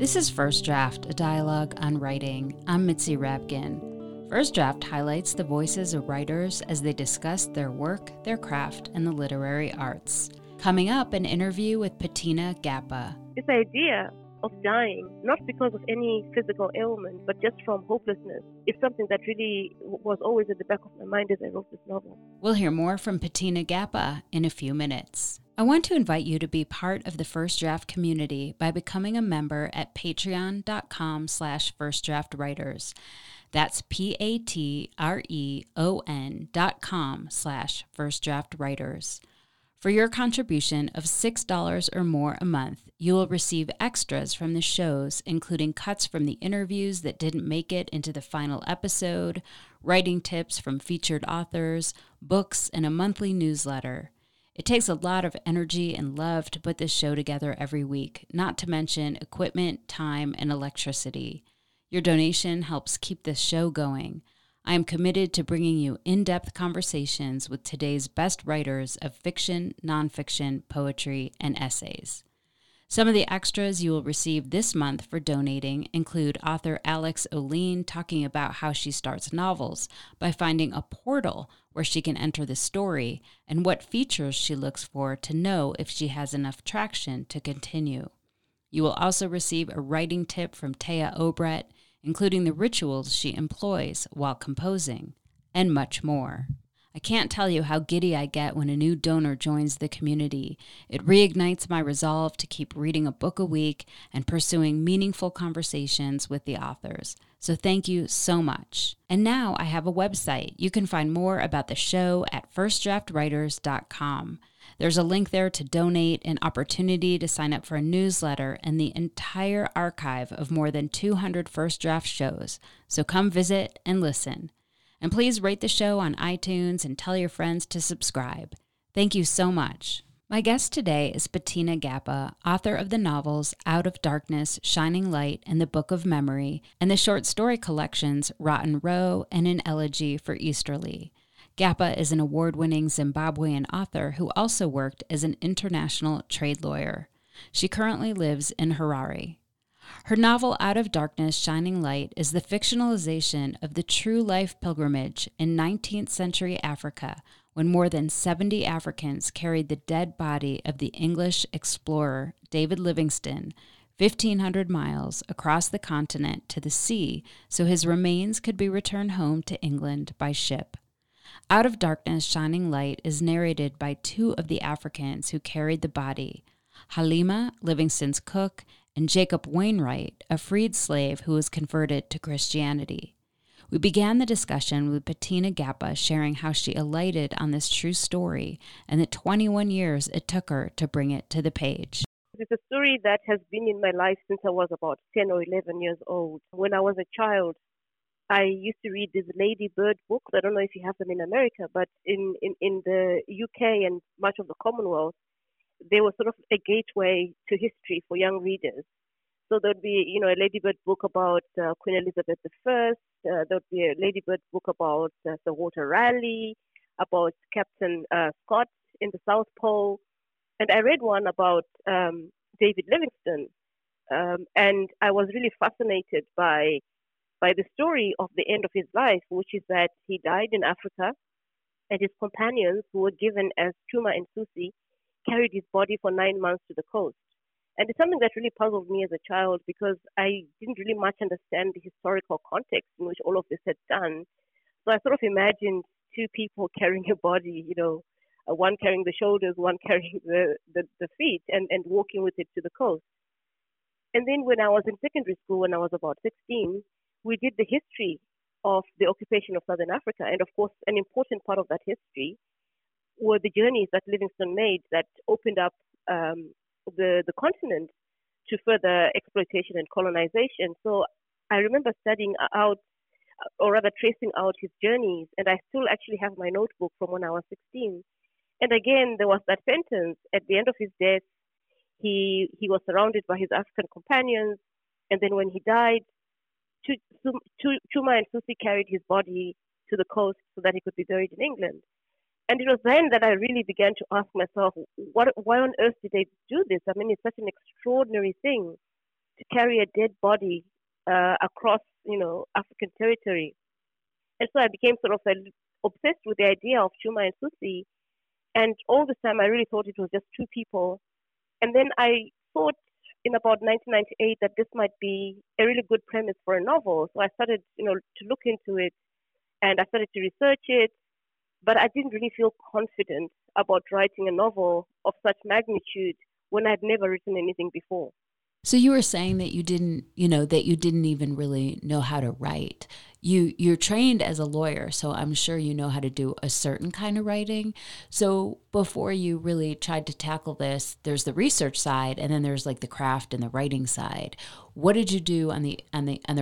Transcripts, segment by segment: This is First Draft, a dialogue on writing. I'm Mitzi Rabkin. First Draft highlights the voices of writers as they discuss their work, their craft, and the literary arts. Coming up, an interview with Petina Gappah. This idea of dying, not because of any physical ailment, but just from hopelessness, is something that really was always at the back of my mind as I wrote this novel. We'll hear more from Petina Gappah in a few minutes. I want to invite you to be part of the First Draft community by becoming a member at patreon.com/firstdraftwriters. That's patreon.com/firstdraftwriters. For your contribution of $6 or more a month, you will receive extras from the shows, including cuts from the interviews that didn't make it into the final episode, writing tips from featured authors, books, and a monthly newsletter. It takes a lot of energy and love to put this show together every week, not to mention equipment, time, and electricity. Your donation helps keep this show going. I am committed to bringing you in-depth conversations with today's best writers of fiction, nonfiction, poetry, and essays. Some of the extras you will receive this month for donating include author Alex Oline talking about how she starts novels by finding a portal where she can enter the story and what features she looks for to know if she has enough traction to continue. You will also receive a writing tip from Taya Obreht, including the rituals she employs while composing, and much more. I can't tell you how giddy I get when a new donor joins the community. It reignites my resolve to keep reading a book a week and pursuing meaningful conversations with the authors. So thank you so much. And now I have a website. You can find more about the show at firstdraftwriters.com. There's a link there to donate, an opportunity to sign up for a newsletter, and the entire archive of more than 200 First Draft shows. So come visit and listen. And please rate the show on iTunes and tell your friends to subscribe. Thank you so much. My guest today is Petina Gappah, author of the novels Out of Darkness, Shining Light, and The Book of Memory, and the short story collections Rotten Row and An Elegy for Easterly. Gappah is an award-winning Zimbabwean author who also worked as an international trade lawyer. She currently lives in Harare. Her novel Out of Darkness, Shining Light is the fictionalization of the true life pilgrimage in 19th century Africa, when more than 70 Africans carried the dead body of the English explorer David Livingstone 1,500 miles across the continent to the sea so his remains could be returned home to England by ship. Out of Darkness, Shining Light is narrated by two of the Africans who carried the body, Halima, Livingstone's cook, and Jacob Wainwright, a freed slave who was converted to Christianity. We began the discussion with Petina Gappah sharing how she alighted on this true story and the 21 years it took her to bring it to the page. It's a story that has been in my life since I was about 10 or 11 years old. When I was a child, I used to read these Lady Bird books. I don't know if you have them in America, but in the UK and much of the Commonwealth, they were sort of a gateway to history for young readers. So there'd be, a Lady Bird book about Queen Elizabeth I. There'd be a Lady Bird book about Sir Walter Raleigh, about Captain Scott in the South Pole, and I read one about David Livingstone, and I was really fascinated by the story of the end of his life, which is that he died in Africa, and his companions, who were given as Chuma and Susi, carried his body for 9 months to the coast. And it's something that really puzzled me as a child because I didn't really much understand the historical context in which all of this had done. So I sort of imagined two people carrying a body, one carrying the shoulders, one carrying the feet, and walking with it to the coast. And then when I was in secondary school, when I was about 16, we did the history of the occupation of Southern Africa. And of course, an important part of that history were the journeys that Livingstone made that opened up the continent to further exploitation and colonization. So I remember studying out, or rather tracing out his journeys, and I still actually have my notebook from when I was 16. And again, there was that sentence. At the end of his death, he was surrounded by his African companions, and then when he died, Chuma and Susi carried his body to the coast so that he could be buried in England. And it was then that I really began to ask myself, why on earth did they do this? I mean, it's such an extraordinary thing to carry a dead body across, you know, African territory. And so I became sort of obsessed with the idea of Chuma and Susi. And all this time, I really thought it was just two people. And then I thought in about 1998 that this might be a really good premise for a novel. So I started, you know, to look into it, and I started to research it. But I didn't really feel confident about writing a novel of such magnitude when I had never written anything before. So you were saying that you didn't, you know, that you didn't even really know how to write. You're trained as a lawyer, so I'm sure you know how to do a certain kind of writing. So before you really tried to tackle this, there's the research side, and then there's like the craft and the writing side. What did you do on the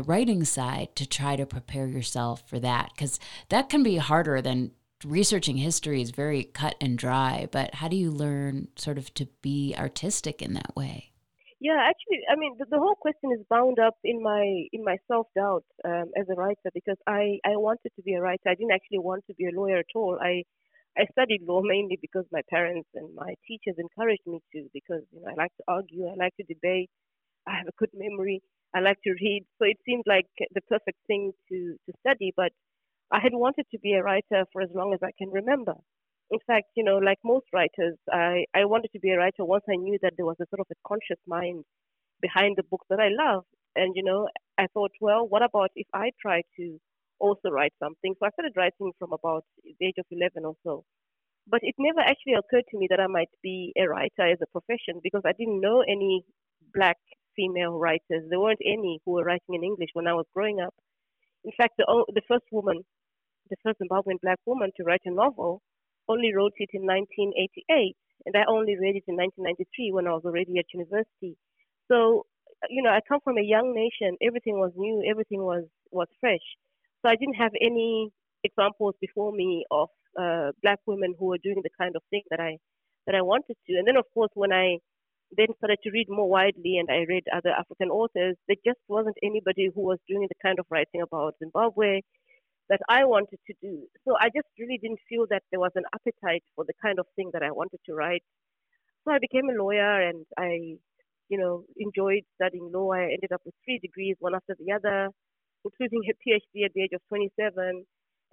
writing side to try to prepare yourself for that? Because that can be harder than researching. History is very cut and dry, but how do you learn sort of to be artistic in that way? Yeah, actually, I mean, the whole question is bound up in my self-doubt as a writer, because I wanted to be a writer. I didn't actually want to be a lawyer at all. I studied law mainly because my parents and my teachers encouraged me to, because, you know, I like to argue, I like to debate, I have a good memory, I like to read. So it seemed like the perfect thing to study, but I had wanted to be a writer for as long as I can remember. In fact, you know, like most writers, I wanted to be a writer once I knew that there was a sort of a conscious mind behind the books that I love. And, you know, I thought, well, what about if I try to also write something? So I started writing from about the age of 11 or so. But it never actually occurred to me that I might be a writer as a profession, because I didn't know any black female writers. There weren't any who were writing in English when I was growing up. In fact, the first Zimbabwean black woman to write a novel only wrote it in 1988, and I only read it in 1993 when I was already at university. So, you know, I come from a young nation. Everything was new. Everything was fresh. So I didn't have any examples before me of black women who were doing the kind of thing that I wanted to. And then, of course, when I then started to read more widely and I read other African authors, there just wasn't anybody who was doing the kind of writing about Zimbabwe that I wanted to do. So I just really didn't feel that there was an appetite for the kind of thing that I wanted to write. So I became a lawyer, and I, you know, enjoyed studying law. I ended up with 3 degrees, one after the other, including a PhD at the age of 27.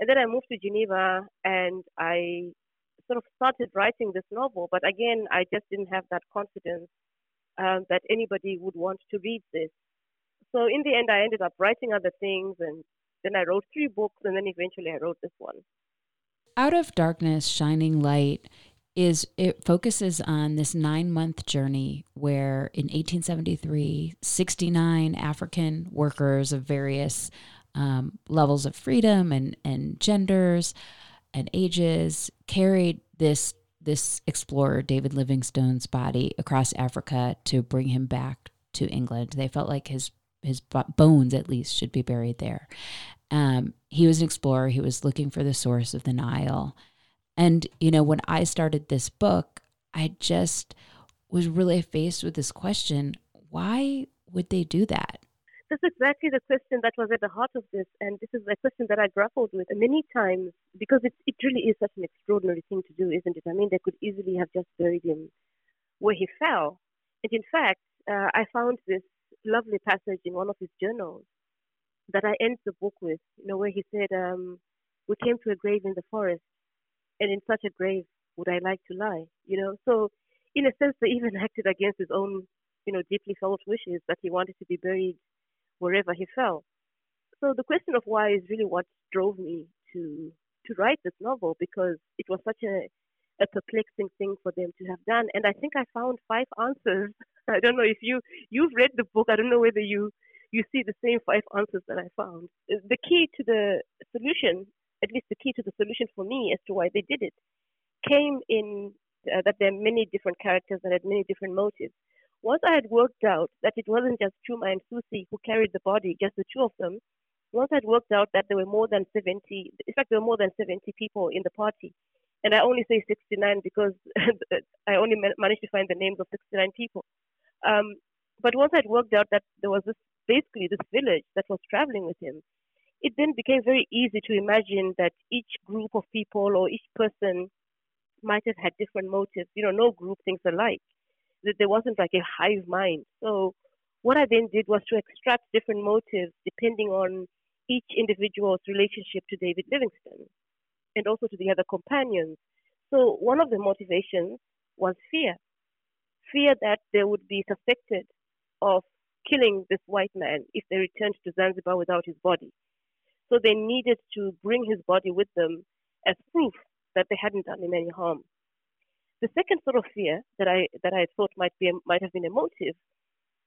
And then I moved to Geneva, and I sort of started writing this novel. But again, I just didn't have that confidence that anybody would want to read this. So in the end, I ended up writing other things, and then I wrote 3 books, and then eventually I wrote this one. Out of Darkness, Shining Light, it focuses on this 9-month journey where in 1873, 69 African workers of various levels of freedom and genders and ages carried this explorer, David Livingstone's body across Africa to bring him back to England. They felt like his bones, at least, should be buried there. He was an explorer. He was looking for the source of the Nile. And, you know, when I started this book, I just was really faced with this question: why would they do that? That's exactly the question that was at the heart of this. And this is the question that I grappled with many times, because it really is such an extraordinary thing to do, isn't it? I mean, they could easily have just buried him where he fell. And in fact, I found this lovely passage in one of his journals that I end the book with, you know, where he said, "We came to a grave in the forest, and in such a grave would I like to lie." You know, so in a sense, they even acted against his own, you know, deeply felt wishes that he wanted to be buried wherever he fell. So the question of why is really what drove me to write this novel, because it was such a perplexing thing for them to have done. And I think I found 5 answers. I don't know if you've read the book. I don't know whether you see the same 5 answers that I found. The key to the solution, at least the key to the solution for me as to why they did it, came in that there are many different characters that had many different motives. Once I had worked out that it wasn't just Chuma and Susi who carried the body, just the two of them, once I'd worked out that there were more than 70, in fact, there were more than 70 people in the party, and I only say 69 because I only managed to find the names of 69 people. But once I'd worked out that there was this village that was traveling with him, it then became very easy to imagine that each group of people or each person might have had different motives. You know, no group thinks alike. There wasn't like a hive mind. So What I then did was to extract different motives depending on each individual's relationship to David Livingstone and also to the other companions. So one of the motivations was fear. Fear that they would be suspected of killing this white man if they returned to Zanzibar without his body. So they needed to bring his body with them as proof that they hadn't done him any harm. The second sort of fear that I thought might have been a motive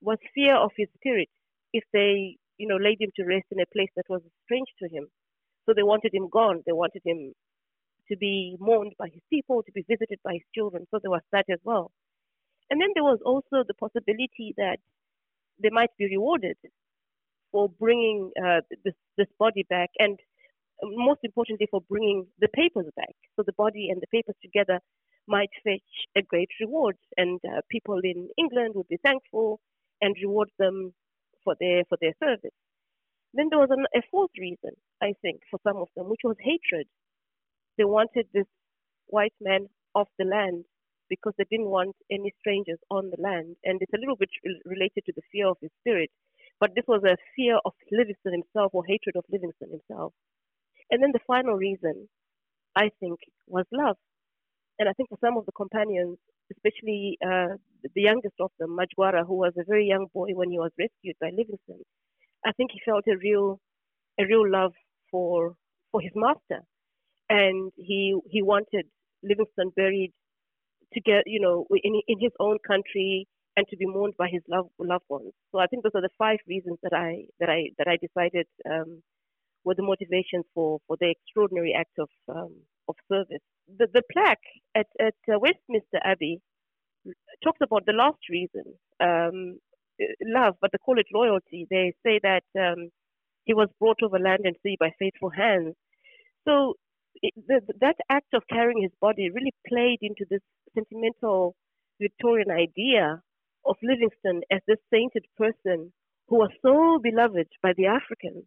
was fear of his spirit if they, laid him to rest in a place that was strange to him. So they wanted him gone. They wanted him to be mourned by his people, to be visited by his children. So there was that as well. And then there was also the possibility that they might be rewarded for bringing this body back, and most importantly, for bringing the papers back. So the body and the papers together might fetch a great reward, and people in England would be thankful and reward them for their service. Then there was a fourth reason, I think, for some of them, which was hatred. They wanted this white man off the land because they didn't want any strangers on the land. And it's a little bit related to the fear of his spirit, but this was a fear of Livingstone himself, or hatred of Livingstone himself. And then the final reason, I think, was love. And I think for some of the companions, especially the youngest of them, Majwara, who was a very young boy when he was rescued by Livingstone, I think he felt a real love for his master. And he wanted Livingstone buried to get, in his own country, and to be mourned by his loved ones. So I think those are the five reasons that I decided were the motivations for the extraordinary act of service. The plaque at Westminster Abbey talks about the last reason, love, but they call it loyalty. They say that he was brought over land and sea by faithful hands. So that act of carrying his body really played into this sentimental Victorian idea of Livingstone as this sainted person who was so beloved by the Africans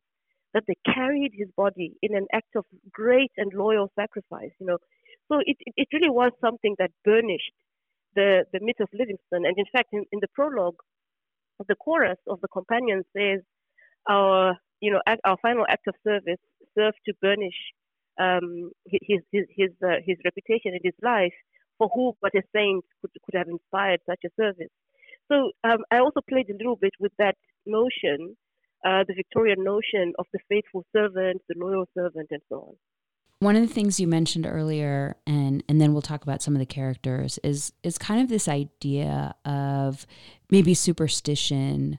that they carried his body in an act of great and loyal sacrifice. So it really was something that burnished the myth of Livingstone. And in fact, in the prologue, the chorus of the companions says, our final act of service served to burnish his reputation and his life, for who but a saint could have inspired such a service. So I also played a little bit with that notion, the Victorian notion of the faithful servant, the loyal servant, and so on. One of the things you mentioned earlier, and then we'll talk about some of the characters, is kind of this idea of maybe superstition,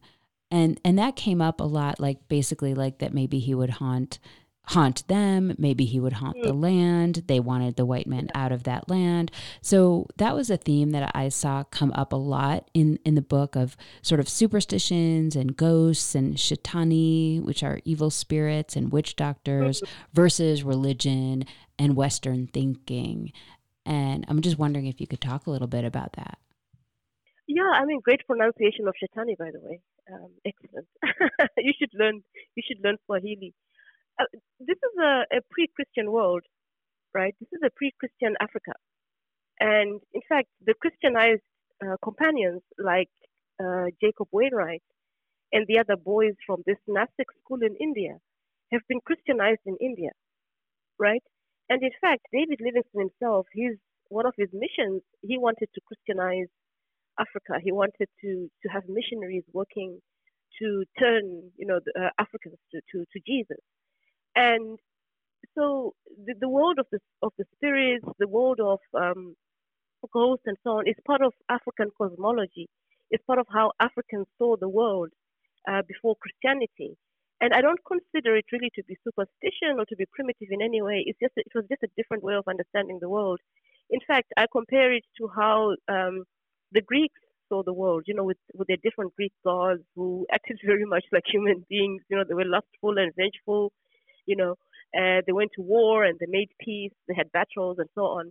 and that came up a lot, basically that maybe he would haunt them, maybe he would haunt the land. They wanted the white man out of that land. So that was a theme that I saw come up a lot in the book, of sort of superstitions and ghosts and shaitani, which are evil spirits, and witch doctors versus religion and Western thinking. And I'm just wondering if you could talk a little bit about that. Yeah, great pronunciation of shaitani, by the way. Excellent. You should learn Swahili. This is a pre-Christian world, right? This is a pre-Christian Africa. And in fact, the Christianized companions like Jacob Wainwright and the other boys from this Nasik school in India have been Christianized in India, right? And in fact, David Livingstone himself, one of his missions, he wanted to Christianize Africa. He wanted to have missionaries working to turn Africans to Jesus. And so the world of the spirits, the world of ghosts and so on, is part of African cosmology. It's part of how Africans saw the world before Christianity. And I don't consider it really to be superstition or to be primitive in any way. It was just a different way of understanding the world. In fact, I compare it to how the Greeks saw the world, with their different Greek gods who acted very much like human beings. They were lustful and vengeful. They went to war and they made peace. They had battles and so on.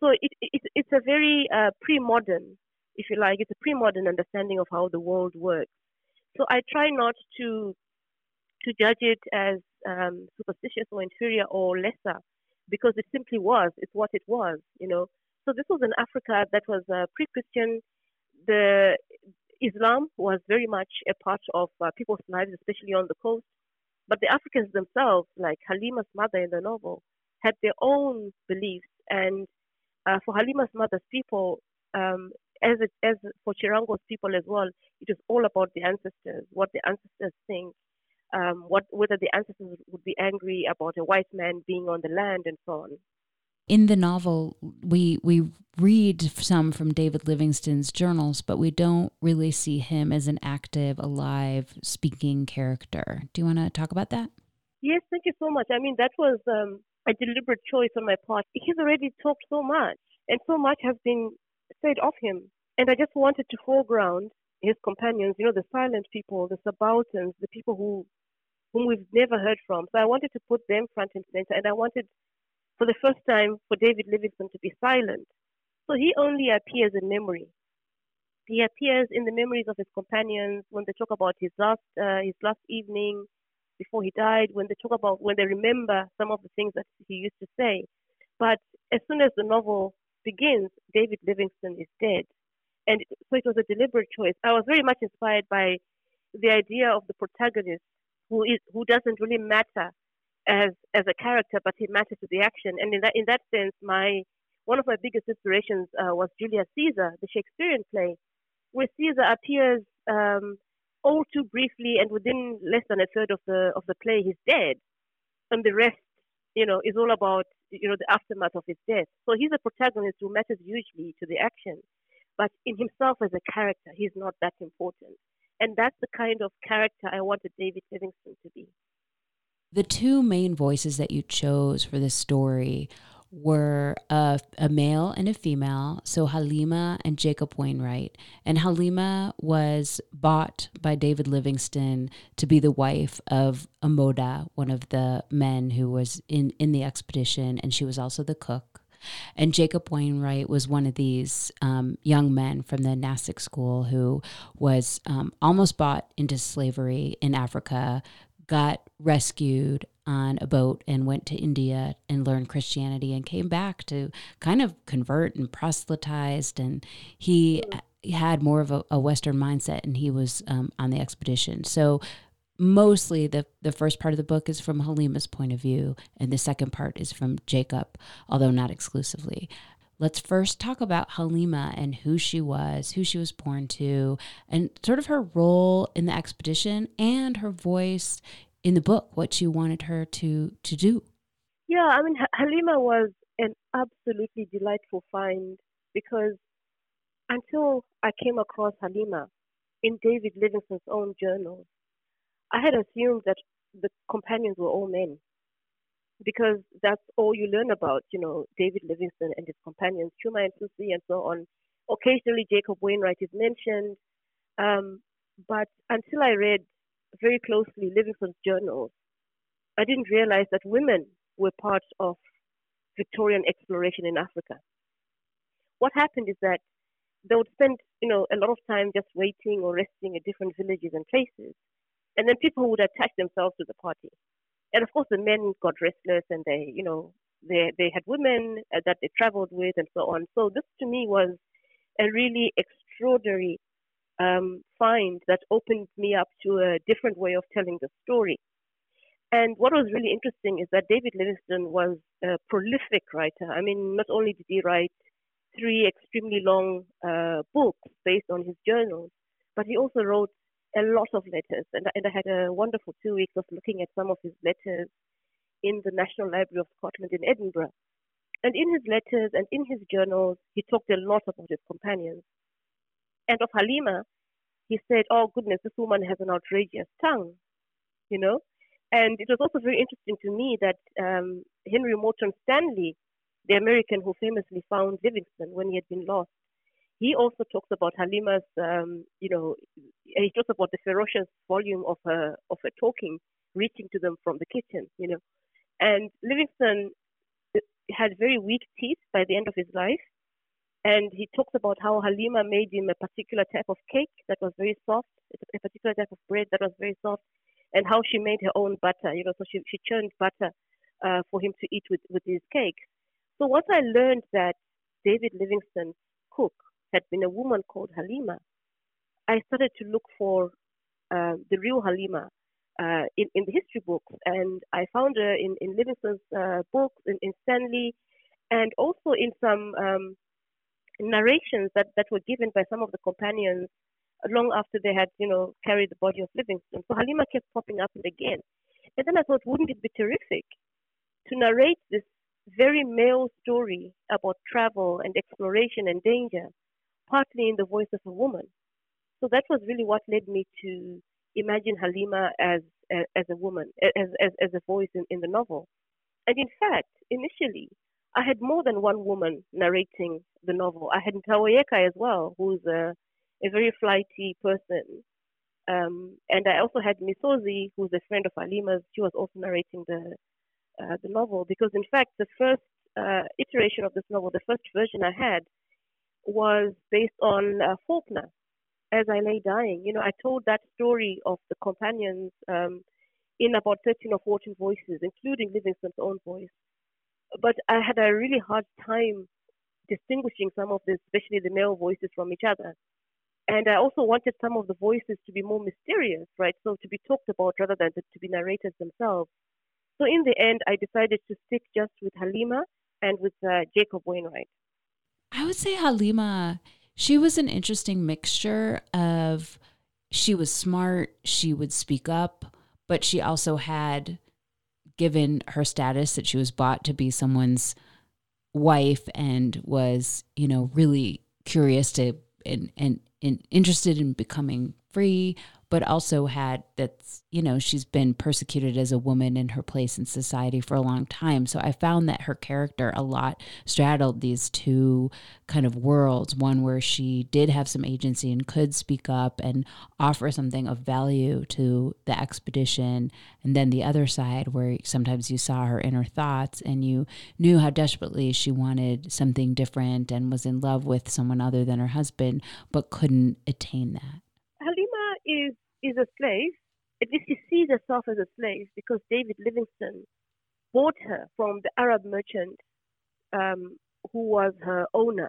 So it's a very pre-modern, if you like, it's a pre-modern understanding of how the world works. So I try not to judge it as superstitious or inferior or lesser, because it simply was. It's what it was. So this was an Africa that was pre-Christian. Islam was very much a part of people's lives, especially on the coast. But the Africans themselves, like Halima's mother in the novel, had their own beliefs. And for Halima's mother's people, as for Chirango's people as well, it was all about the ancestors, what the ancestors think, whether the ancestors would be angry about a white man being on the land and so on. In the novel, we read some from David Livingstone's journals, but we don't really see him as an active, alive, speaking character. Do you want to talk about that? Yes, thank you so much. I mean, that was a deliberate choice on my part. He's already talked so much, and so much has been said of him. And I just wanted to foreground his companions, you know, the silent people, the subalterns, the people whom we've never heard from. So I wanted to put them front and center, and I wanted, for the first time, for David Livingstone to be silent. So he only appears in memory. He appears in the memories of his companions when they talk about his last evening before he died, when they remember some of the things that he used to say. But as soon as the novel begins, David Livingstone is dead. And so it was a deliberate choice. I was very much inspired by the idea of the protagonist who doesn't really matter as a character, but he matters to the action. And in that sense, one of my biggest inspirations was Julius Caesar, the Shakespearean play, where Caesar appears all too briefly, and within less than a third of the play, he's dead, and the rest, is all about the aftermath of his death. So he's a protagonist who matters hugely to the action, but in himself as a character, he's not that important. And that's the kind of character I wanted David Livingstone to be. The two main voices that you chose for this story were a male and a female, so Halima and Jacob Wainwright. And Halima was bought by David Livingstone to be the wife of Amoda, one of the men who was in the expedition, and she was also the cook. And Jacob Wainwright was one of these young men from the Nasik School who was almost bought into slavery in Africa, got rescued on a boat and went to India and learned Christianity and came back to kind of convert and proselytized. And he had more of a Western mindset, and he was on the expedition. So mostly the first part of the book is from Halima's point of view, and the second part is from Jacob, although not exclusively. Let's first talk about Halima and who she was born to, and sort of her role in the expedition and her voice in the book, what you wanted her to do. Yeah, I mean, Halima was an absolutely delightful find, because until I came across Halima in David Livingstone's own journals, I had assumed that the companions were all men, because that's all you learn about, David Livingstone and his companions, Chuma and Susi and so on. Occasionally, Jacob Wainwright is mentioned. But until I read very closely Livingstone's journals, I didn't realize that women were part of Victorian exploration in Africa. What happened is that they would spend, a lot of time just waiting or resting at different villages and places. And then people would attach themselves to the party. And of course, the men got restless, and they had women that they traveled with and so on. So this to me was a really extraordinary find that opened me up to a different way of telling the story. And what was really interesting is that David Livingstone was a prolific writer. I mean, not only did he write 3 extremely long books based on his journals, but he also wrote a lot of letters, and I had a wonderful 2 weeks of looking at some of his letters in the National Library of Scotland in Edinburgh. And in his letters and in his journals, he talked a lot about his companions. And of Halima, he said, oh goodness, this woman has an outrageous tongue, And it was also very interesting to me that Henry Morton Stanley, the American who famously found Livingstone when he had been lost, he also talks about Halima's, he talks about the ferocious volume of her talking, reaching to them from the kitchen, And Livingstone had very weak teeth by the end of his life. And he talks about how Halima made him a particular type of cake that was very soft, a particular type of bread that was very soft, and how she made her own butter, So she churned butter for him to eat with his cake. So once I learned that David Livingstone's cook had been a woman called Halima, I started to look for the real Halima in the history books, and I found her in Livingstone's books, in Stanley, and also in some narrations that were given by some of the companions long after they had, carried the body of Livingstone. So Halima kept popping up and again. And then I thought, wouldn't it be terrific to narrate this very male story about travel and exploration and danger, partly in the voice of a woman? So that was really what led me to imagine Halima as a woman, as a voice in the novel. And in fact, initially, I had more than one woman narrating the novel. I had Ntawayeka as well, who's a very flighty person. And I also had Misosi, who's a friend of Halima's. She was also narrating the novel, because in fact, the first iteration of this novel, the first version I had, was based on Faulkner, As I Lay Dying. I told that story of the companions in about 13 or 14 voices, including Livingstone's own voice. But I had a really hard time distinguishing some of this, especially the male voices, from each other. And I also wanted some of the voices to be more mysterious, right? So to be talked about rather than to be narrated themselves. So in the end, I decided to stick just with Halima and with Jacob Wainwright. I would say Halima, she was an interesting mixture of, she was smart, she would speak up, but she also had, given her status that she was bought to be someone's wife, and was, really curious and interested in becoming free, but also had that's, she's been persecuted as a woman in her place in society for a long time. So I found that her character a lot straddled these two kind of worlds, one where she did have some agency and could speak up and offer something of value to the expedition. And then the other side where sometimes you saw her inner thoughts and you knew how desperately she wanted something different and was in love with someone other than her husband, but couldn't attain that. Halima is a slave. At least she sees herself as a slave, because David Livingstone bought her from the Arab merchant who was her owner,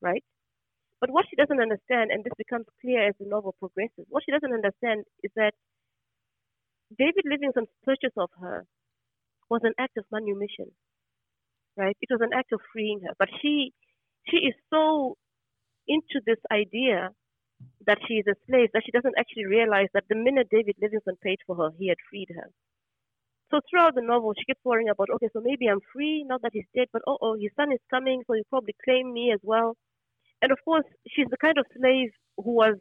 right? But what she doesn't understand, and this becomes clear as the novel progresses, what she doesn't understand is that David Livingstone's purchase of her was an act of manumission, right? It was an act of freeing her. But she is so into this idea that she is a slave, that she doesn't actually realize that the minute David Livingstone paid for her, he had freed her. So throughout the novel, she keeps worrying about, okay, so maybe I'm free, not that he's dead, but oh, his son is coming, so he'll probably claim me as well. And of course, she's the kind of slave who was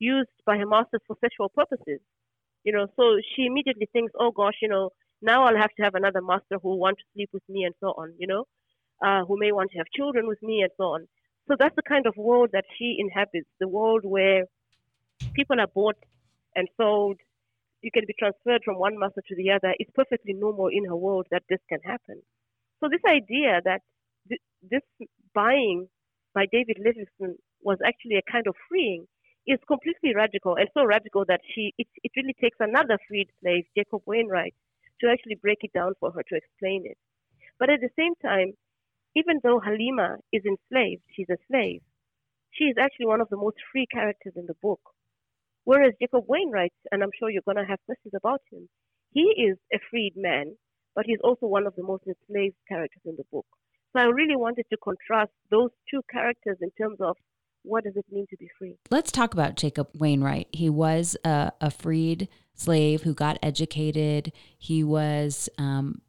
used by her masters for sexual purposes. So she immediately thinks, oh gosh, now I'll have to have another master who will want to sleep with me and so on, who may want to have children with me and so on. So that's the kind of world that she inhabits, the world where people are bought and sold. You can be transferred from one master to the other. It's perfectly normal in her world that this can happen. So this idea that this buying by David Livingstone was actually a kind of freeing is completely radical, and so radical that it really takes another freed slave, Jacob Wainwright, to actually break it down for her, to explain it. But at the same time, even though Halima is enslaved, she's a slave, she is actually one of the most free characters in the book. Whereas Jacob Wainwright, and I'm sure you're going to have questions about him, he is a freed man, but he's also one of the most enslaved characters in the book. So I really wanted to contrast those two characters in terms of what does it mean to be free. Let's talk about Jacob Wainwright. He was a freed slave who got educated. He was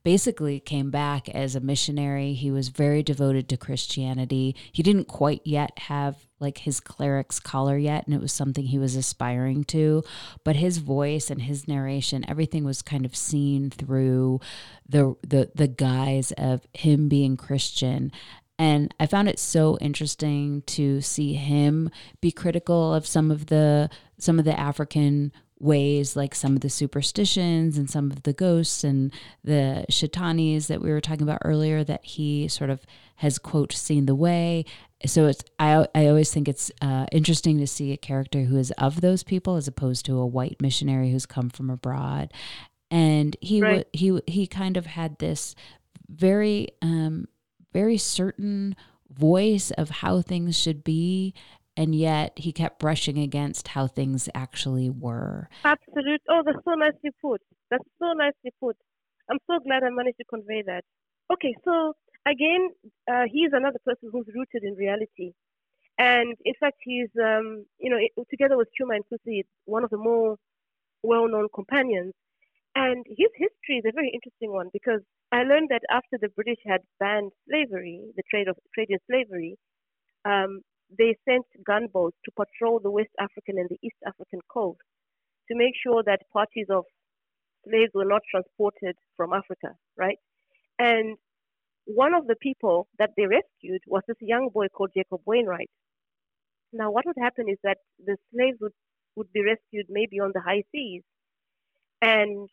basically came back as a missionary. He was very devoted to Christianity. He didn't quite yet have his cleric's collar yet, and it was something he was aspiring to. But his voice and his narration, everything was kind of seen through the guise of him being Christian. And I found it so interesting to see him be critical of some of the African ways, like some of the superstitions and some of the ghosts and the shitanis that we were talking about earlier, that he sort of has, quote, seen the way. So I always think it's interesting to see a character who is of those people as opposed to a white missionary who's come from abroad. And he kind of had this very certain voice of how things should be, and yet he kept brushing against how things actually were. Absolutely. Oh, that's so nicely put. That's so nicely put. I'm so glad I managed to convey that. Okay, so again, he's another person who's rooted in reality. And in fact, he's, together with Chuma and Susi, one of the more well-known companions. And his history is a very interesting one, because I learned that after the British had banned slavery, the trade in slavery, they sent gunboats to patrol the West African and the East African coast to make sure that parties of slaves were not transported from Africa, right? And one of the people that they rescued was this young boy called Jacob Wainwright. Now, what would happen is that the slaves would be rescued maybe on the high seas. And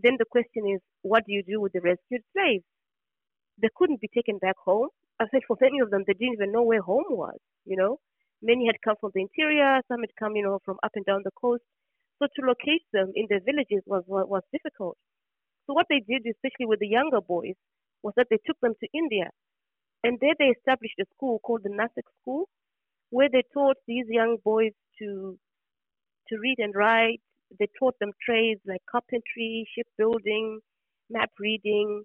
then the question is, what do you do with the rescued slaves? They couldn't be taken back home. I think for many of them, they didn't even know where home was, you know. Many had come from the interior, some had come, from up and down the coast. So to locate them in their villages was difficult. So what they did, especially with the younger boys, was that they took them to India. And there they established a school called the Nasik School, where they taught these young boys to read and write. They taught them trades like carpentry, shipbuilding, map reading.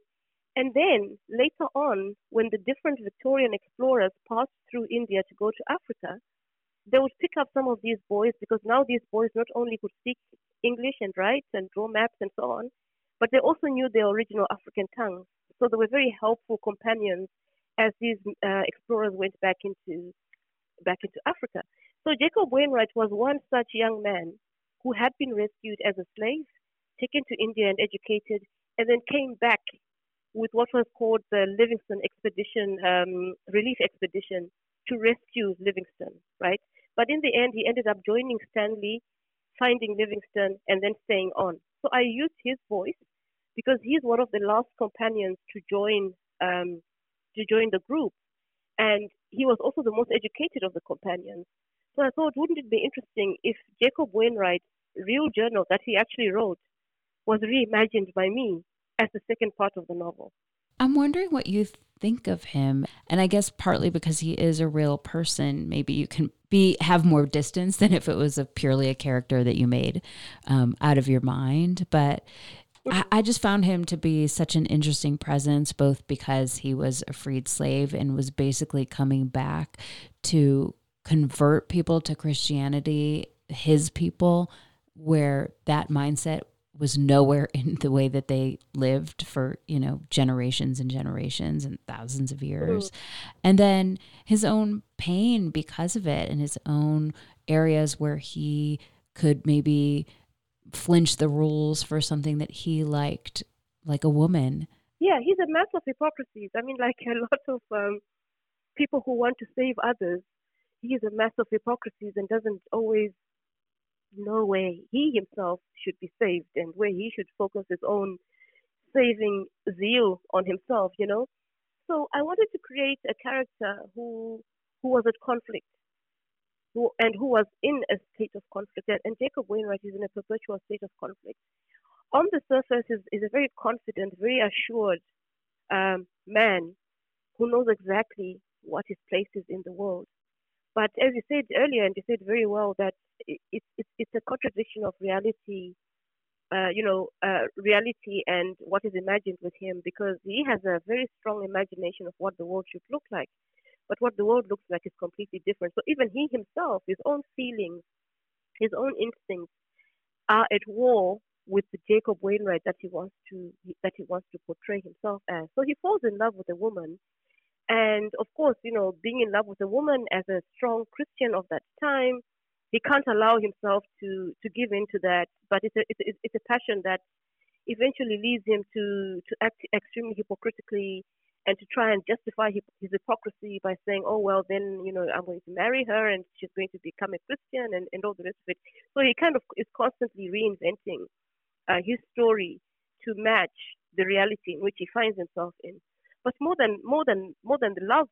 And then later on, when the different Victorian explorers passed through India to go to Africa, they would pick up some of these boys, because now these boys not only could speak English and write and draw maps and so on, but they also knew their original African tongues. So they were very helpful companions as these explorers went back into Africa. So Jacob Wainwright was one such young man who had been rescued as a slave, taken to India and educated, and then came back with what was called the Livingstone Expedition, Relief Expedition, to rescue Livingstone, right? But in the end, he ended up joining Stanley, finding Livingstone, and then staying on. So I used his voice because he's one of the last companions to join the group. And he was also the most educated of the companions. So I thought, wouldn't it be interesting if Jacob Wainwright's real journal that he actually wrote was reimagined by me as the second part of the novel? I'm wondering what you think of him. And I guess partly because he is a real person, maybe you can have more distance than if it was purely a character that you made out of your mind. But I just found him to be such an interesting presence, both because he was a freed slave and was basically coming back to convert people to Christianity, his people, where that mindset was nowhere in the way that they lived for, generations and generations and thousands of years. And then his own pain because of it, and his own areas where he could maybe flinch the rules for something that he liked, like a woman. Yeah, he's a mess of hypocrisies. I mean, like a lot of people who want to save others, he's a mess of hypocrisies and doesn't always know where he himself should be saved and where he should focus his own saving zeal on himself, So I wanted to create a character who was at conflict and who was in a state of conflict. And Jacob Wainwright is in a perpetual state of conflict. On the surface is a very confident, very assured man who knows exactly what his place is in the world. But as you said earlier, and you said very well, that it's a contradiction of reality, reality and what is imagined with him, because he has a very strong imagination of what the world should look like. But what the world looks like is completely different. So even he himself, his own feelings, his own instincts are at war with the Jacob Wainwright that he wants to portray himself as. So he falls in love with a woman. And of course, being in love with a woman as a strong Christian of that time, he can't allow himself to give in to that. But it's a passion that eventually leads him to act extremely hypocritically and to try and justify his hypocrisy by saying, oh, well, then, I'm going to marry her and she's going to become a Christian and all the rest of it. So he kind of is constantly reinventing his story to match the reality in which he finds himself in. But more than the love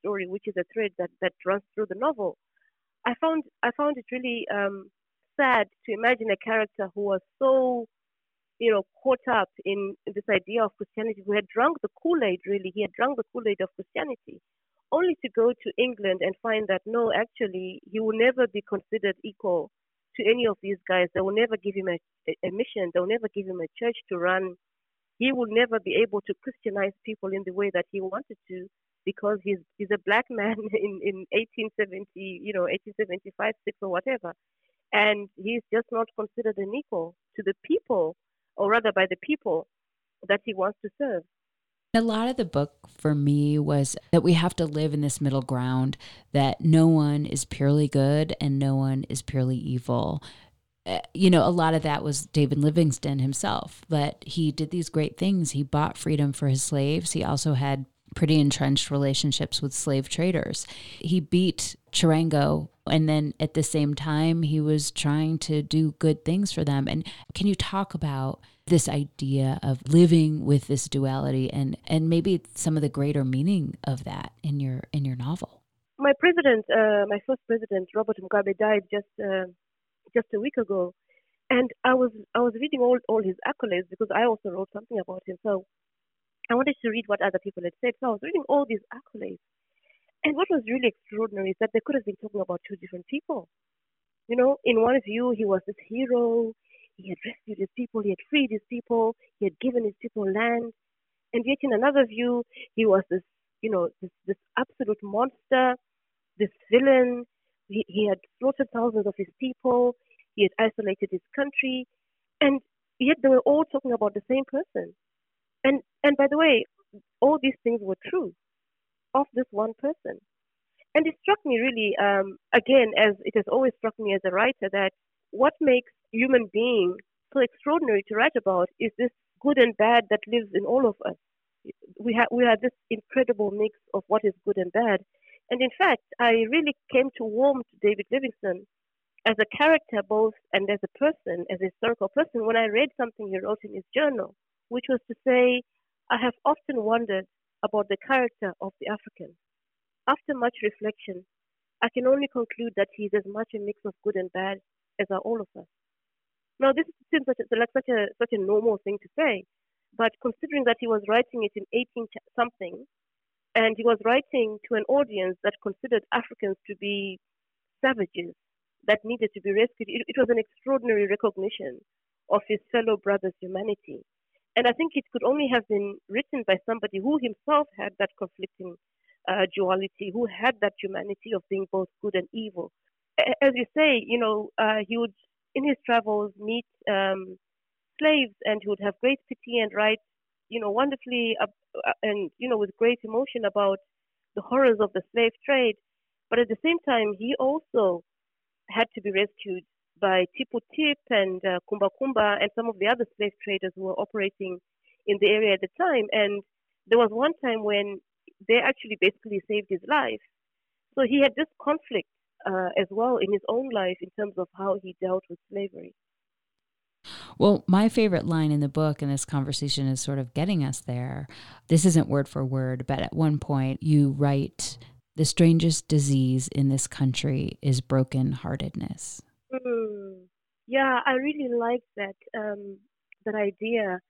story, which is a thread that runs through the novel, I found it really sad to imagine a character who was so, caught up in this idea of Christianity, who had drunk the Kool-Aid, really. He had drunk the Kool-Aid of Christianity only to go to England and find that, no, actually, he will never be considered equal to any of these guys. They will never give him a mission. They will never give him a church to run. He will never be able to Christianize people in the way that he wanted to, because he's a black man in 1870, 1875, 6 or whatever. And he's just not considered an equal to the people, or rather by the people that he wants to serve. A lot of the book for me was that we have to live in this middle ground, that no one is purely good and no one is purely evil. A lot of that was David Livingstone himself, that he did these great things. He bought freedom for his slaves. He also had pretty entrenched relationships with slave traders. He beat Chirango, and then at the same time, he was trying to do good things for them. And can you talk about this idea of living with this duality and maybe some of the greater meaning of that in your novel? My president, my first president, Robert Mugabe, died just a week ago, and I was reading all his accolades, because I also wrote something about him. So I wanted to read what other people had said. So I was reading all these accolades. And what was really extraordinary is that they could have been talking about two different people. In one view, he was this hero. He had rescued his people. He had freed his people. He had given his people land. And yet in another view, he was this, this absolute monster, this villain. He had slaughtered thousands of his people. He had isolated his country. And yet they were all talking about the same person. And by the way, all these things were true of this one person. And it struck me really, again, as it has always struck me as a writer, that what makes human beings so extraordinary to write about is this good and bad that lives in all of us. We have this incredible mix of what is good and bad. And in fact, I really came to warm to David Livingstone as a character, both, and as a person, as a historical person, when I read something he wrote in his journal, which was to say, I have often wondered about the character of the African. After much reflection, I can only conclude that he is as much a mix of good and bad as are all of us. Now, this seems such a normal thing to say, but considering that he was writing it in 18-something, and he was writing to an audience that considered Africans to be savages that needed to be rescued, it was an extraordinary recognition of his fellow brothers' humanity. And I think it could only have been written by somebody who himself had that conflicting duality, who had that humanity of being both good and evil. As you say, he would, in his travels, meet slaves, and he would have great pity and write, wonderfully and, with great emotion about the horrors of the slave trade. But at the same time, he also had to be rescued by Tipu Tip and Kumbakumba and some of the other slave traders who were operating in the area at the time. And there was one time when they actually basically saved his life. So he had this conflict as well in his own life in terms of how he dealt with slavery. Well, my favorite line in the book, and this conversation is sort of getting us there, this isn't word for word, but at one point you write, "The strangest disease in this country is brokenheartedness." Yeah, I really like that idea.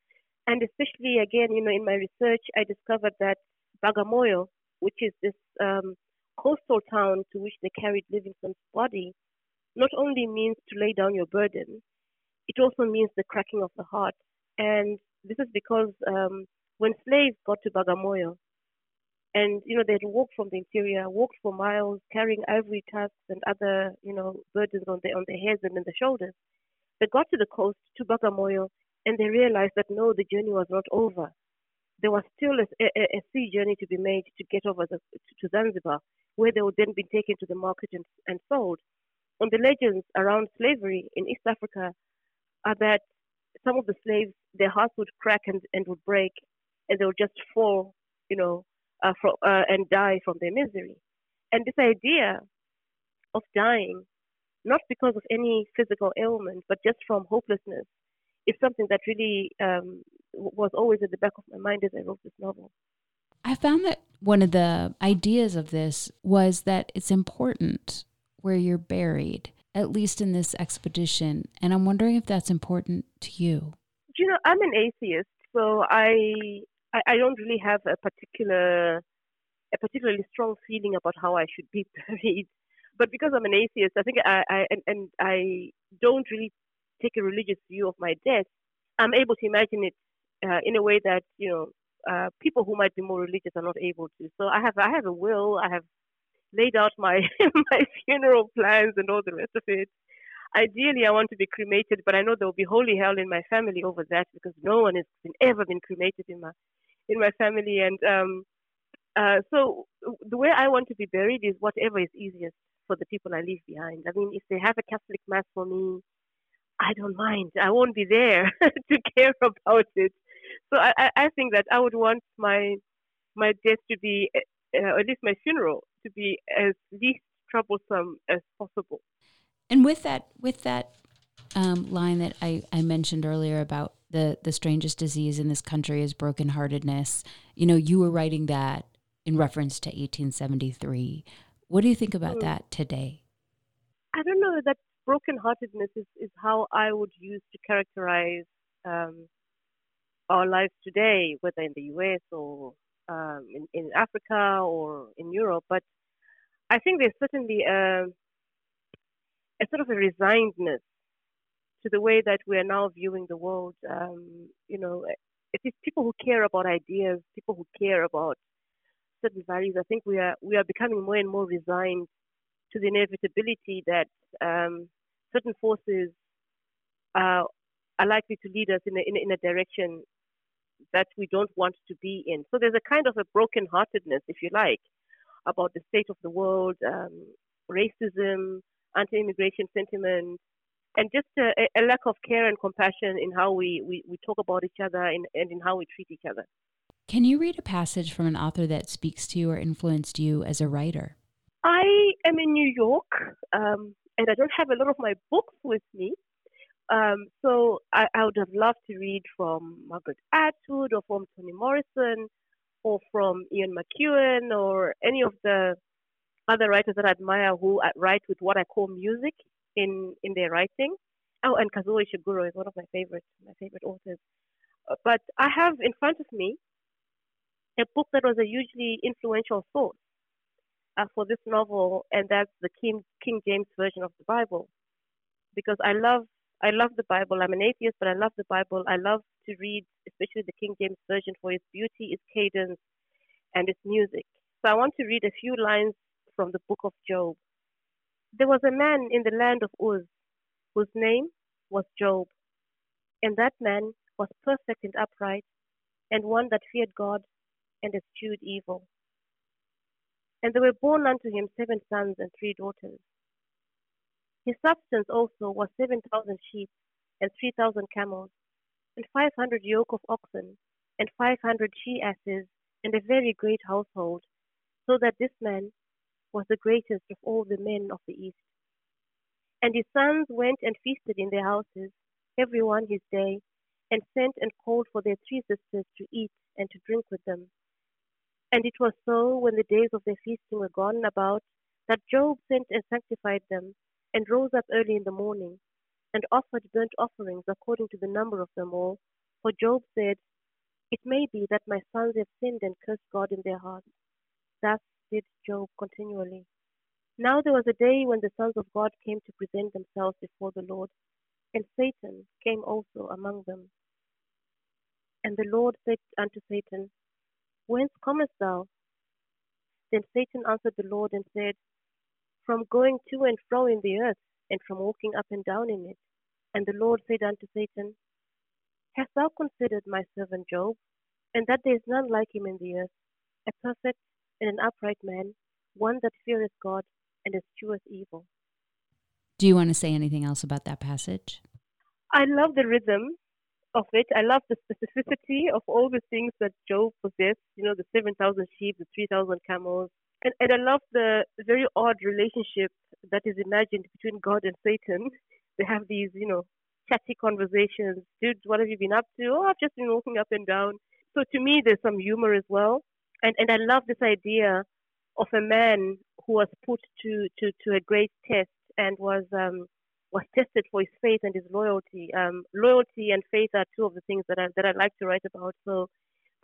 And especially, again, in my research, I discovered that Bagamoyo, which is this coastal town to which they carried Livingstone's body, not only means to lay down your burden, it also means the cracking of the heart. And this is because when slaves got to Bagamoyo, and, they'd walk from the interior, walked for miles, carrying ivory tusks and other, burdens on their heads and in the shoulders. They got to the coast, to Bagamoyo, and they realized that, no, the journey was not over. There was still a sea journey to be made to get over to Zanzibar, where they would then be taken to the market and sold. And the legends around slavery in East Africa are that some of the slaves, their hearts would crack and would break, and they would just fall, and die from their misery. And this idea of dying, not because of any physical ailment, but just from hopelessness, is something that really was always at the back of my mind as I wrote this novel. I found that one of the ideas of this was that it's important where you're buried, at least in this expedition. And I'm wondering if that's important to you. I'm an atheist, so I don't really have a particular a particularly strong feeling about how I should be buried. But because I'm an atheist, I think I don't really take a religious view of my death. I'm able to imagine it in a way that, you know, people who might be more religious are not able to. So I have a will. I have laid out my my funeral plans and all the rest of it. Ideally, I want to be cremated, but I know there will be holy hell in my family over that because no one has ever been cremated in my family. And so the way I want to be buried is whatever is easiest for the people I leave behind. I mean, if they have a Catholic mass for me, I don't mind. I won't be there to care about it. So I think that I would want my death to be, or at least my funeral, to be as least troublesome as possible. And with that line that I mentioned earlier about the strangest disease in this country is brokenheartedness, you know, you were writing that in reference to 1873. What do you think about that today? I don't know that brokenheartedness is how I would use to characterize our lives today, whether in the U.S. or in Africa or in Europe. But I think there's certainly a sort of a resignedness to the way that we are now viewing the world. You know, it is people who care about ideas, people who care about certain values. I think we are becoming more and more resigned to the inevitability that certain forces are likely to lead us in a direction that we don't want to be in. So there's a kind of a brokenheartedness, if you like, about the state of the world, racism, anti-immigration sentiment, and just a lack of care and compassion in how we talk about each other and in how we treat each other. Can you read a passage from an author that speaks to you or influenced you as a writer? I am in New York, and I don't have a lot of my books with me. So I would have loved to read from Margaret Atwood or from Toni Morrison or from Ian McEwan or any of the other writers that I admire who write with what I call music in their writing. Oh, and Kazuo Ishiguro is one of my favorite authors. But I have in front of me a book that was a hugely influential source for this novel, and that's the King James Version of the Bible, because I love the Bible. I'm an atheist, but I love the Bible. I love to read, especially the King James Version, for its beauty, its cadence, and its music. So I want to read a few lines from the Book of Job. There was a man in the land of Uz, whose name was Job. And that man was perfect and upright, and one that feared God and eschewed evil. And there were born unto him 7 sons and 3 daughters. His substance also was 7,000 sheep and 3,000 camels, and 500 yoke of oxen, and 500 she-asses, and a very great household, so that this man was the greatest of all the men of the East. And his sons went and feasted in their houses, every one his day, and sent and called for their 3 sisters to eat and to drink with them. And it was so, when the days of their feasting were gone about, that Job sent and sanctified them, and rose up early in the morning, and offered burnt offerings according to the number of them all. For Job said, "It may be that my sons have sinned and cursed God in their hearts." Thus did Job continually. Now there was a day when the sons of God came to present themselves before the Lord, and Satan came also among them. And the Lord said unto Satan, "Whence comest thou?" Then Satan answered the Lord and said, "From going to and fro in the earth, and from walking up and down in it." And the Lord said unto Satan, "Hast thou considered my servant Job, and that there is none like him in the earth, a perfect and an upright man, one that feareth God and escheweth evil?" Do you want to say anything else about that passage? I love the rhythm of it. I love the specificity of all the things that Job possessed, you know, the 7,000 sheep, the 3,000 camels. And I love the very odd relationship that is imagined between God and Satan. They have these, you know, chatty conversations. "Dude, what have you been up to?" "Oh, I've just been walking up and down." So to me, there's some humor as well. And I love this idea of a man who was put to a great test and was tested for his faith and his loyalty. Loyalty and faith are two of the things that I like to write about. So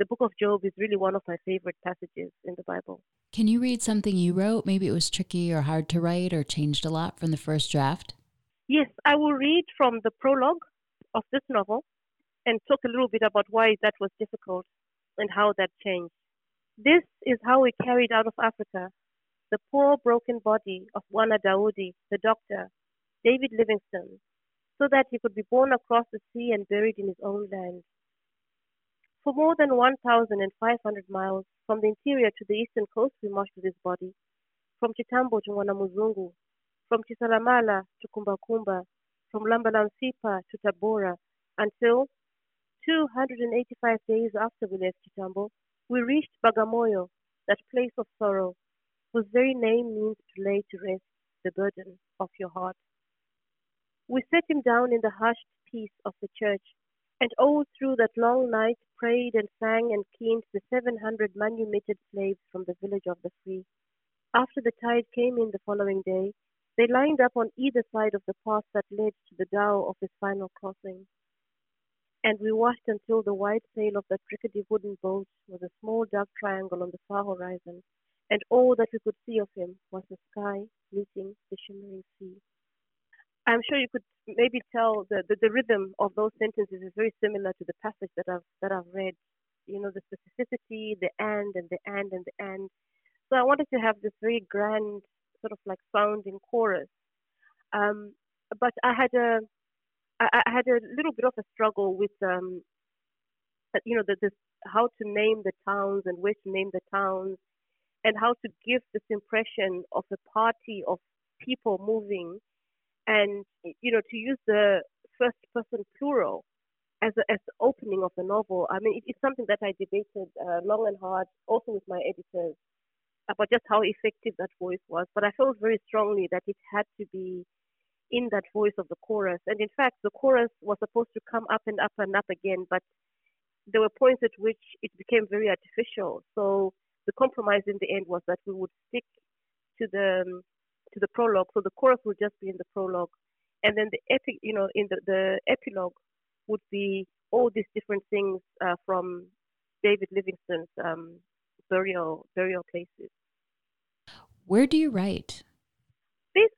the book of Job is really one of my favorite passages in the Bible. Can you read something you wrote? Maybe it was tricky or hard to write or changed a lot from the first draft? Yes, I will read from the prologue of this novel and talk a little bit about why that was difficult and how that changed. This is how we carried out of Africa the poor broken body of Bwana Daudi, the doctor, David Livingstone, so that he could be borne across the sea and buried in his own land. For more than 1,500 miles from the interior to the eastern coast, we marched with his body, from Chitambo to Mwanamuzungu, from Chisalamala to Kumbakumba, from Lambalamsipa to Tabora, until 285 days after we left Chitambo, we reached Bagamoyo, that place of sorrow, whose very name means to lay to rest the burden of your heart. We set him down in the hushed peace of the church, and all through that long night prayed and sang and cleaned the 700 manumitted slaves from the village of the free. After the tide came in the following day, they lined up on either side of the path that led to the dhow of his final crossing. And we watched until the white sail of that rickety wooden boat was a small dark triangle on the far horizon, and all that we could see of him was the sky meeting the shimmering sea. I'm sure you could maybe tell the rhythm of those sentences is very similar to the passage that I've read. You know, the specificity, the and. So I wanted to have this very grand sort of like sounding chorus. But I had a little bit of a struggle with, how to name the towns and where to name the towns and how to give this impression of a party of people moving and, you know, to use the first person plural as the opening of the novel. I mean, it's something that I debated long and hard, also with my editors, about just how effective that voice was. But I felt very strongly that it had to be in that voice of the chorus. And in fact, the chorus was supposed to come up and up and up again, but there were points at which it became very artificial. So the compromise in the end was that we would stick to the prologue. So the chorus would just be in the prologue. And then the in the epilogue would be all these different things from David Livingstone's burial places. Where do you write?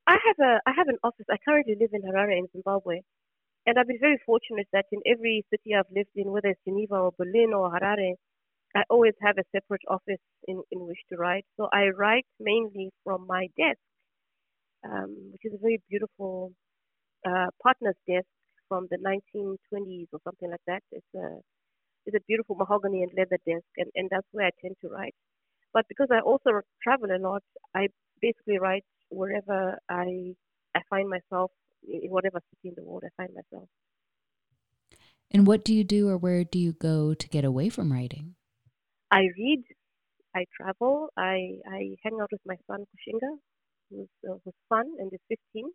I have an office. I currently live in Harare in Zimbabwe, and I've been very fortunate that in every city I've lived in, whether it's Geneva or Berlin or Harare, I always have a separate office in which to write. So I write mainly from my desk, which is a very beautiful partner's desk from the 1920s or something like that. It's a beautiful mahogany and leather desk, and that's where I tend to write. But because I also travel a lot, I basically write wherever I find myself, in whatever city in the world I find myself. And what do you do or where do you go to get away from writing? I read, I travel, I hang out with my son Kushinga, who's fun and is 15,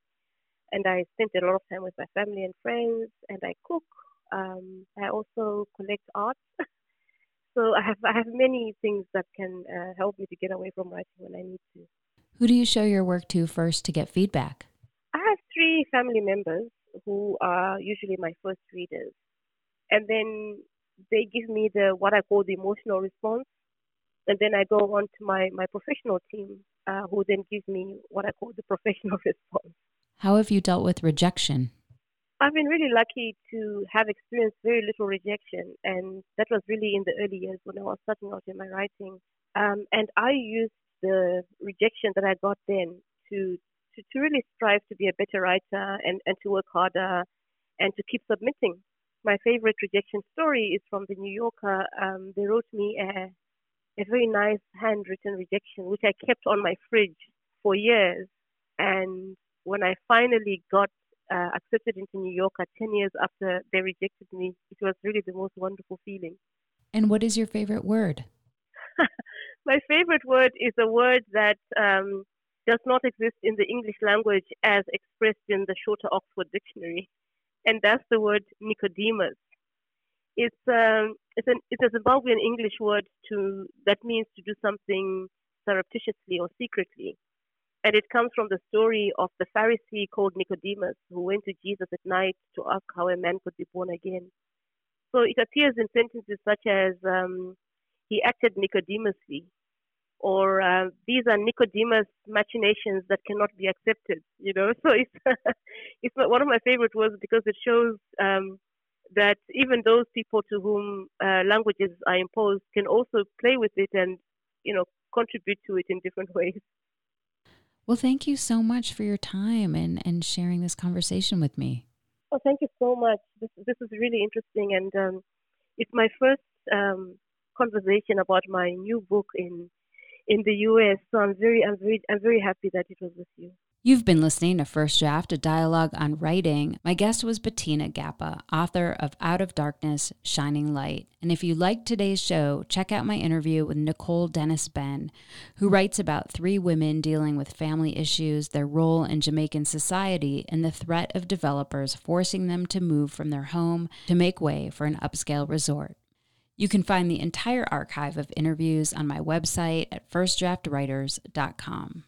and I spend a lot of time with my family and friends, and I cook. I also collect art. So I have many things that can help me to get away from writing when I need to. Who do you show your work to first to get feedback? I have three family members who are usually my first readers. And then they give me what I call the emotional response. And then I go on to my professional team, who then gives me what I call the professional response. How have you dealt with rejection? I've been really lucky to have experienced very little rejection. And that was really in the early years when I was starting out in my writing. And I used the rejection that I got then to really strive to be a better writer and to work harder and to keep submitting. My favorite rejection story is from The New Yorker. They wrote me a very nice handwritten rejection, which I kept on my fridge for years. And when I finally got accepted into New Yorker 10 years after they rejected me, it was really the most wonderful feeling. And what is your favorite word? My favorite word is a word that does not exist in the English language as expressed in the shorter Oxford Dictionary, and that's the word Nicodemus. It's a Zimbabwean English word that means to do something surreptitiously or secretly, and it comes from the story of the Pharisee called Nicodemus who went to Jesus at night to ask how a man could be born again. So it appears in sentences such as, he acted Nicodemusly, or these are Nicodemus machinations that cannot be accepted, you know. So it's, it's one of my favorite words because it shows that even those people to whom languages are imposed can also play with it and, you know, contribute to it in different ways. Well, thank you so much for your time and sharing this conversation with me. Oh, thank you so much. This is really interesting. And it's my first conversation about my new book in the U.S. So I'm very happy that it was with you. You've been listening to First Draft, a dialogue on writing. My guest was Petina Gappah, author of Out of Darkness, Shining Light. And if you liked today's show, check out my interview with Nicole Dennis-Benn, who writes about three women dealing with family issues, their role in Jamaican society, and the threat of developers forcing them to move from their home to make way for an upscale resort. You can find the entire archive of interviews on my website at firstdraftwriters.com.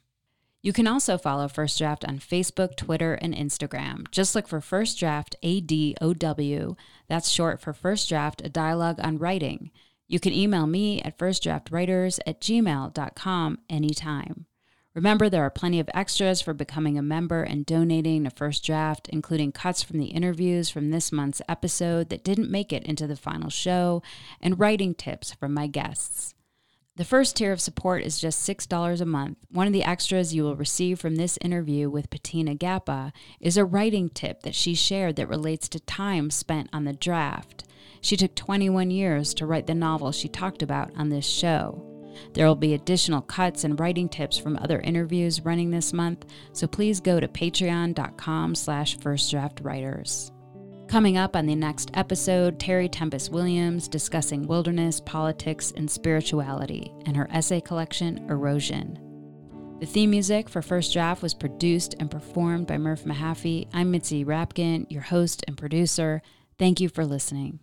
You can also follow First Draft on Facebook, Twitter, and Instagram. Just look for First Draft ADOW. That's short for First Draft, a dialogue on writing. You can email me at firstdraftwriters@gmail.com anytime. Remember, there are plenty of extras for becoming a member and donating to First Draft, including cuts from the interviews from this month's episode that didn't make it into the final show, and writing tips from my guests. The first tier of support is just $6 a month. One of the extras you will receive from this interview with Petina Gappah is a writing tip that she shared that relates to time spent on the draft. She took 21 years to write the novel she talked about on this show. There will be additional cuts and writing tips from other interviews running this month, so please go to patreon.com/firstdraftwriters. Coming up on the next episode, Terry Tempest Williams discussing wilderness, politics, and spirituality in her essay collection, Erosion. The theme music for First Draft was produced and performed by Murph Mahaffey. I'm Mitzi Rabkin, your host and producer. Thank you for listening.